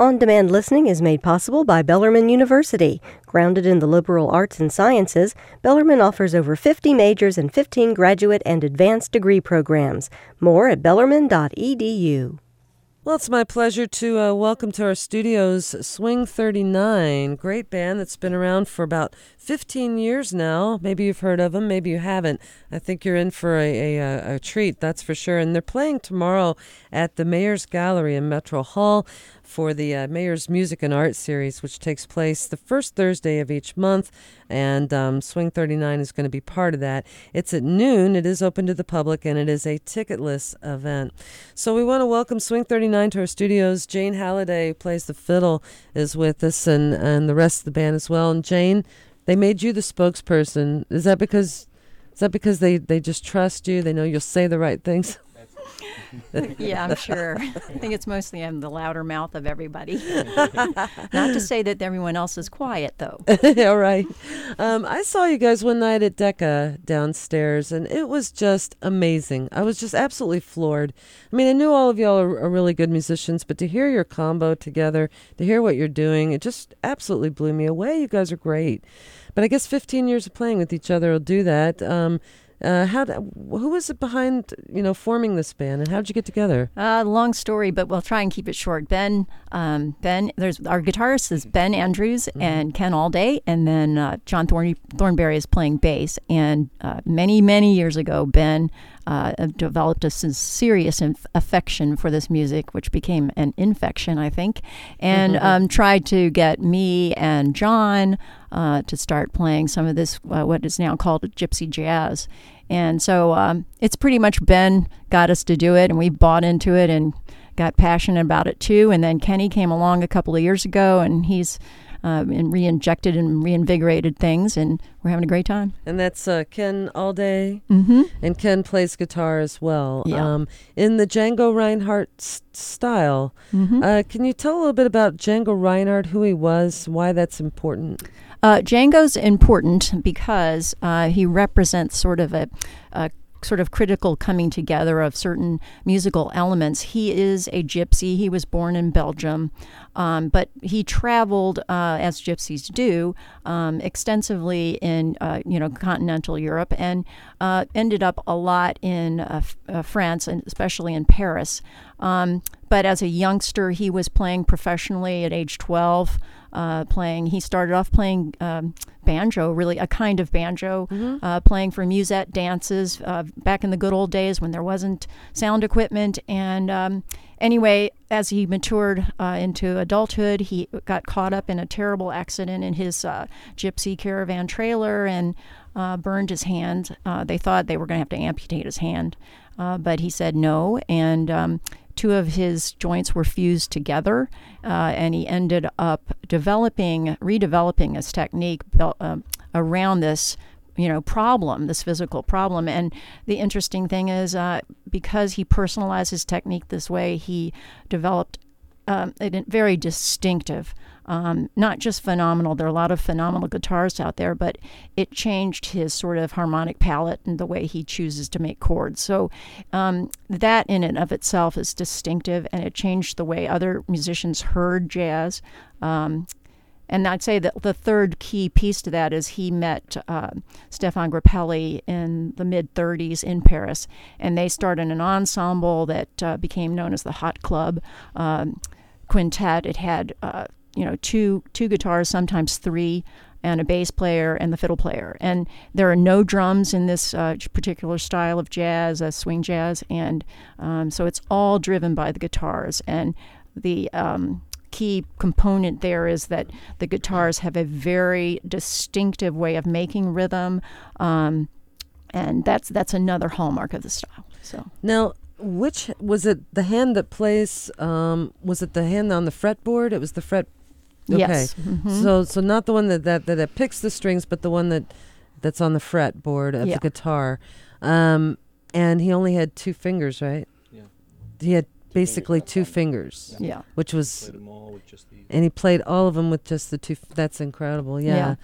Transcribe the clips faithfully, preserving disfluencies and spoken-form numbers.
On-demand listening is made possible by Bellarmine University. Grounded in the liberal arts and sciences, Bellarmine offers over fifty majors and fifteen graduate and advanced degree programs. More at bellarmine dot e d u. Well, it's my pleasure to uh, welcome to our studios Swing thirty-nine, great band that's been around for about fifteen years now. Maybe you've heard of them, maybe you haven't. I think you're in for a, a, a treat, that's for sure. And they're playing tomorrow at the Mayor's Gallery in Metro Hall for the uh, Mayor's Music and Art Series, which takes place the first Thursday of each month. And um, Swing thirty-nine is going to be part of that. It's at noon, it is open to the public, and it is a ticketless event. So we want to welcome Swing thirty-nine to our studios. Jane Halliday, who plays the fiddle, is with us, and, and the rest of the band as well. And Jane, they made you the spokesperson. Is that because is that because they, they just trust you? They know you'll say the right things? Yeah, I'm sure. I think it's mostly I'm the louder mouth of everybody. Not to say that everyone else is quiet, though. All right. Um, I saw you guys one night at DECA downstairs, and it was just amazing. I was just absolutely floored. I mean, I knew all of y'all are, are really good musicians, but to hear your combo together, to hear what you're doing, it just absolutely blew me away. You guys are great. But I guess fifteen years of playing with each other will do that. Um Uh, how who was it behind, you know, forming this band, and how did you get together? Uh, long story, but we'll try and keep it short. Ben, um, Ben, there's our guitarist is Ben Andrews mm-hmm. and Ken Alday, and then uh, John Thorn- Thornberry is playing bass. And uh, many, many years ago, Ben uh, developed a serious inf- affection for this music, which became an infection, I think, and mm-hmm. um, tried to get me and John uh, to start playing some of this, uh, what is now called gypsy jazz. And so um, it's pretty much Ben got us to do it, and we bought into it and got passionate about it too. And then Kenny came along a couple of years ago, and he's uh, and re-injected and reinvigorated things, and we're having a great time. And that's uh, Ken Alday, mm-hmm. and Ken plays guitar as well. Yeah. Um, in the Django Reinhardt s- style, mm-hmm. uh, can you tell a little bit about Django Reinhardt, who he was, why that's important? Uh, Django's important because uh, he represents sort of a, a sort of critical coming together of certain musical elements. He is a gypsy. He was born in Belgium, um, but he traveled, uh, as gypsies do, um, extensively in uh, you know continental Europe, and uh, ended up a lot in uh, f- uh, France, and especially in Paris. Um, but as a youngster, he was playing professionally at age twelve. Uh, playing, he started off playing um, banjo, really a kind of banjo, mm-hmm. uh, playing for musette dances uh, back in the good old days when there wasn't sound equipment. And um, anyway, as he matured uh, into adulthood, he got caught up in a terrible accident in his uh, gypsy caravan trailer and uh, burned his hand. Uh, they thought they were going to have to amputate his hand, uh, but he said no, and um, two of his joints were fused together, uh, and he ended up developing, redeveloping his technique built, uh, around this, you know, problem, this physical problem. And the interesting thing is, uh, because he personalized his technique this way, he developed um, a very distinctive, um, not just phenomenal. There are a lot of phenomenal guitars out there, but it changed his sort of harmonic palette and the way he chooses to make chords. So um, that in and of itself is distinctive, and it changed the way other musicians heard jazz. Um, and I'd say that the third key piece to that is he met uh, Stephane Grappelli in the mid-thirties in Paris, and they started an ensemble that uh, became known as the Hot Club um, Quintet. It had uh, you know, two two guitars, sometimes three, and a bass player and the fiddle player. And there are no drums in this uh, particular style of jazz, uh, swing jazz, and um, so it's all driven by the guitars. And the um, key component there is that the guitars have a very distinctive way of making rhythm, um, and that's that's another hallmark of the style. So now, which was it? The hand that plays? Um, was it the hand on the fretboard? It was the fret. Okay. Yes. Mm-hmm. So, so not the one that, that that that picks the strings, but the one that that's on the fretboard of yeah. the guitar. Um, and he only had two fingers, right? Yeah. He had two basically fingers, two fingers. Yeah. yeah. Which was. Played them all with just the, and he played all of them with just the two. F- that's incredible. Yeah. yeah.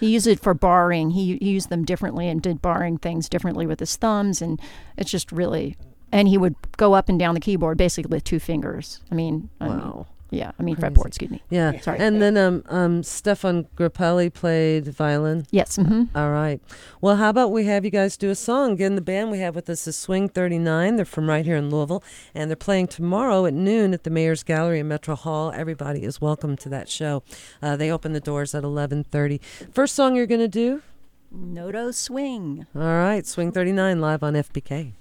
He used it for barring. He, he used them differently and did barring things differently with his thumbs, and it's just really. And he would go up and down the keyboard basically with two fingers. I mean, wow. I mean, Yeah, I mean Crazy. fretboard, excuse me. Yeah. yeah. Sorry. And then um, um, Stephane Grappelli played violin. Yes. Mm-hmm. All right. Well, how about we have you guys do a song? Again, the band we have with us is Swing thirty-nine. They're from right here in Louisville, and they're playing tomorrow at noon at the Mayor's Gallery in Metro Hall. Everybody is welcome to that show. Uh, they open the doors at eleven thirty. First song you're going to do? Noto Swing. All right. Swing thirty-nine live on F B K.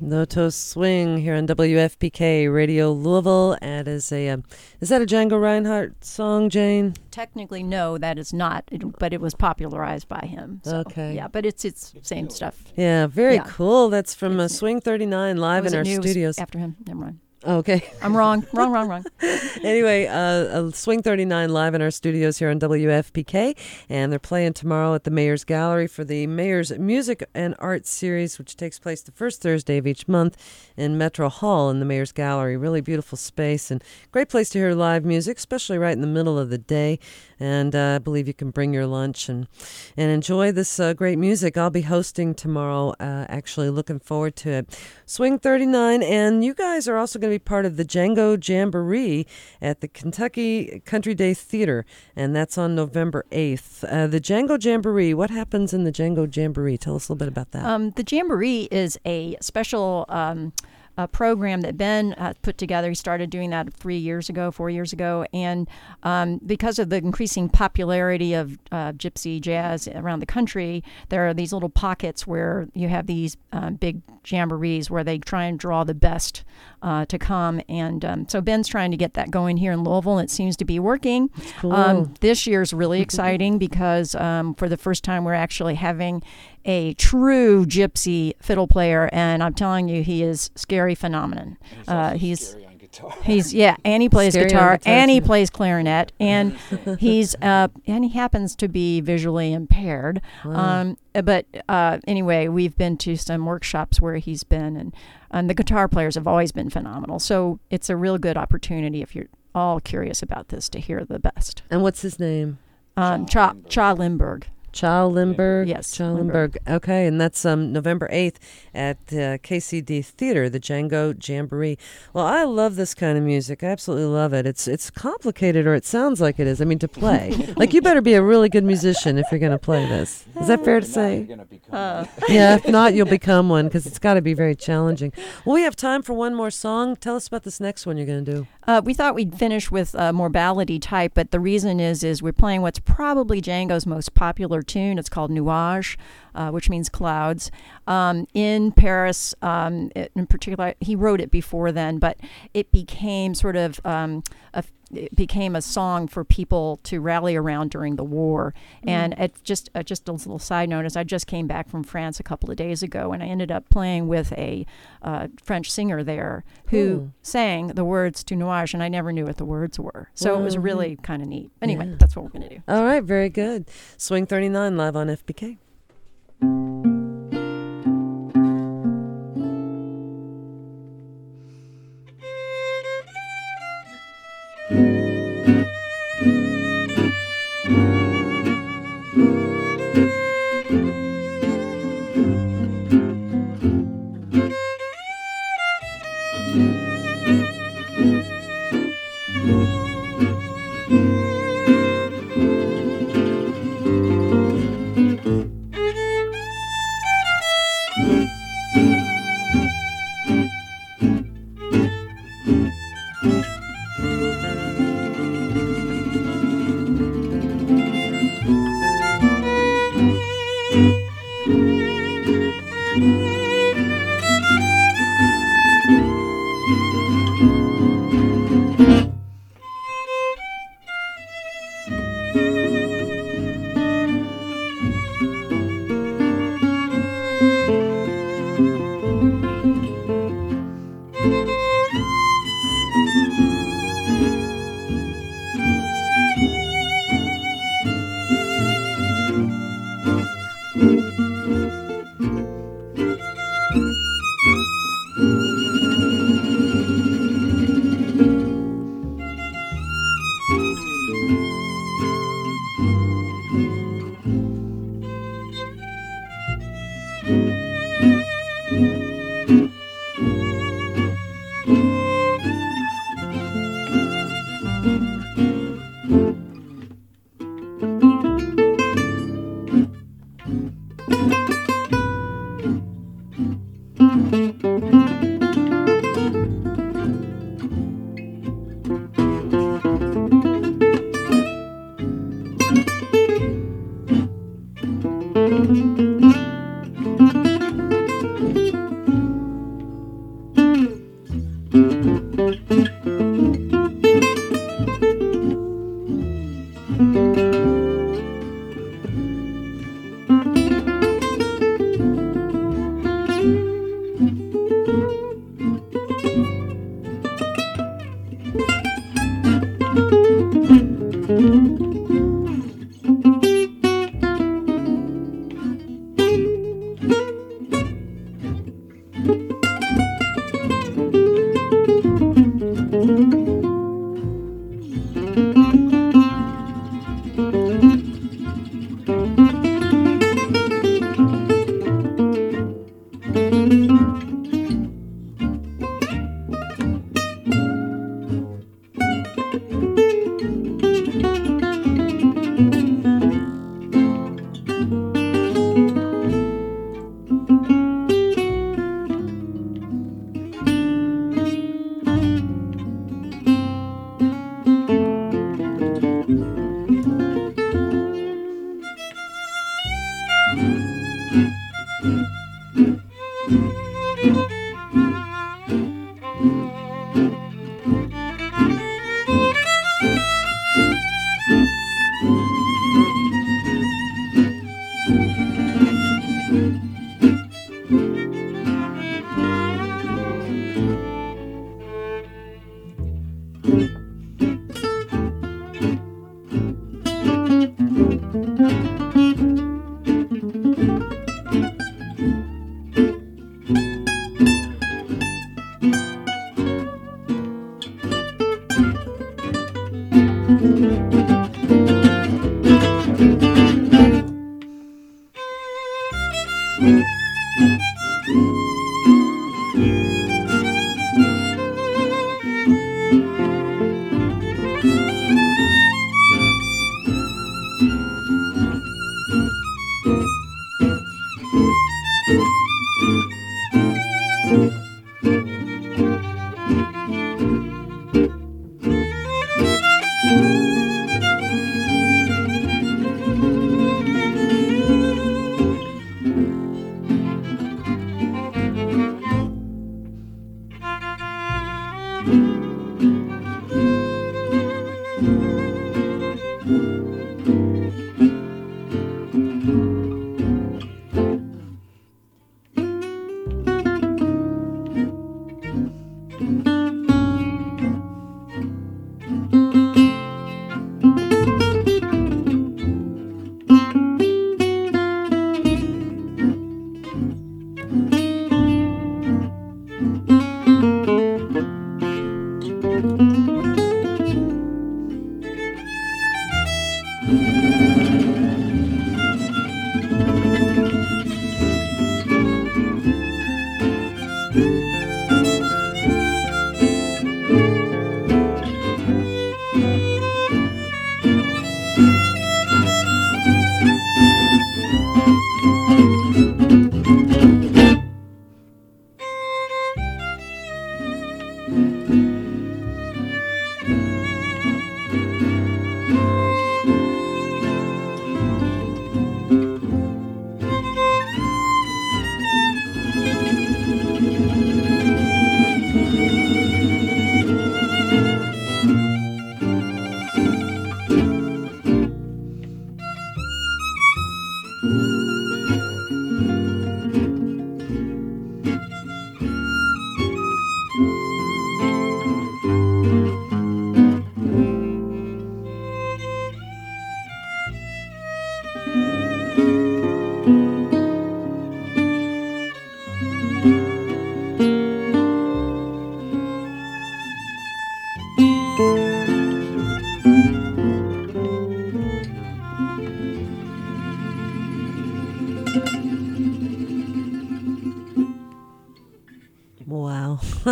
Noto Swing here on W F P K Radio Louisville. And is a um, is that a Django Reinhardt song, Jane? Technically, no, that is not. It, but it was popularized by him. So, okay. Yeah, but it's it's same stuff. Yeah, very yeah. cool. That's from uh, Swing thirty-nine live in our new? studios. After him, never mind. Okay. I'm wrong. Wrong, wrong, wrong. Anyway, uh, uh, Swing thirty-nine live in our studios here on W F P K. And they're playing tomorrow at the Mayor's Gallery for the Mayor's Music and Art Series, which takes place the first Thursday of each month in Metro Hall in the Mayor's Gallery. Really beautiful space and great place to hear live music, especially right in the middle of the day. And uh, I believe you can bring your lunch and, and enjoy this uh, great music. I'll be hosting tomorrow, uh, actually. Looking forward to it. Swing thirty-nine. And you guys are also going to be part of the Django Jamboree at the Kentucky Country Day Theater, and that's on November eighth. Uh, the Django Jamboree, what happens in the Django Jamboree? Tell us a little bit about that. Um, the Jamboree is a special um, a program that Ben uh, put together. He started doing that three years ago, four years ago, and um, because of the increasing popularity of uh, gypsy jazz around the country, there are these little pockets where you have these uh, big jamborees where they try and draw the best uh, to come, and um, so Ben's trying to get that going here in Louisville, and it seems to be working. Cool. Um, this year's really exciting because um, for the first time we're actually having a true gypsy fiddle player, and I'm telling you, he is scary phenomenon. He's uh, he's, scary on guitar. He's yeah, and he plays scary guitar, and he plays clarinet, and he's uh, and he happens to be visually impaired. Wow. Um, but uh, anyway, we've been to some workshops where he's been, and and the guitar players have always been phenomenal. So it's a real good opportunity if you're all curious about this to hear the best. And what's his name? Um, Tcha Tcha Limberger. Tcha Limberger. Yes. Tcha Limberger. Okay, and that's um, November eighth at uh, K C D Theater, the Django Jamboree. Well, I love this kind of music. I absolutely love it. It's it's complicated, or it sounds like it is, I mean, to play. Like, you better be a really good musician if you're going to play this. Is that fair to say? Uh. Yeah, if not, you'll become one, because it's got to be very challenging. Well, we have time for one more song. Tell us about this next one you're going to do. Uh, we thought we'd finish with a uh, more ballady type, but the reason is is we're playing what's probably Django's most popular tune. It's called Nuage, uh, which means clouds. Um, in Paris, um, it, in particular, he wrote it before then, but it became sort of um, a It became a song for people to rally around during the war. Mm-hmm. And it just uh, just a little side note is I just came back from France a couple of days ago, and I ended up playing with a uh, French singer there who Ooh. sang the words to Nuage, and I never knew what the words were. So Wow. it was really kind of neat. Anyway, yeah. That's what we're going to do. All right, very good. Swing thirty-nine live on F B K. Thank you.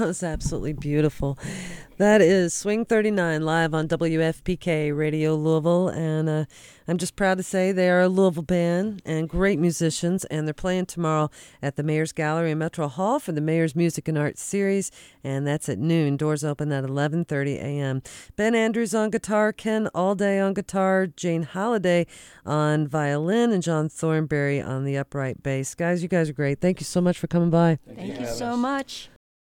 That was absolutely beautiful. That is Swing thirty-nine live on W F P K Radio Louisville. And uh, I'm just proud to say they are a Louisville band and great musicians. And they're playing tomorrow at the Mayor's Gallery in Metro Hall for the Mayor's Music and Art Series. And that's at noon. Doors open at eleven thirty a.m. Ben Andrews on guitar, Ken Alday on guitar, Jane Holiday on violin, and John Thornberry on the upright bass. Guys, you guys are great. Thank you so much for coming by. Thank, Thank you, you so much.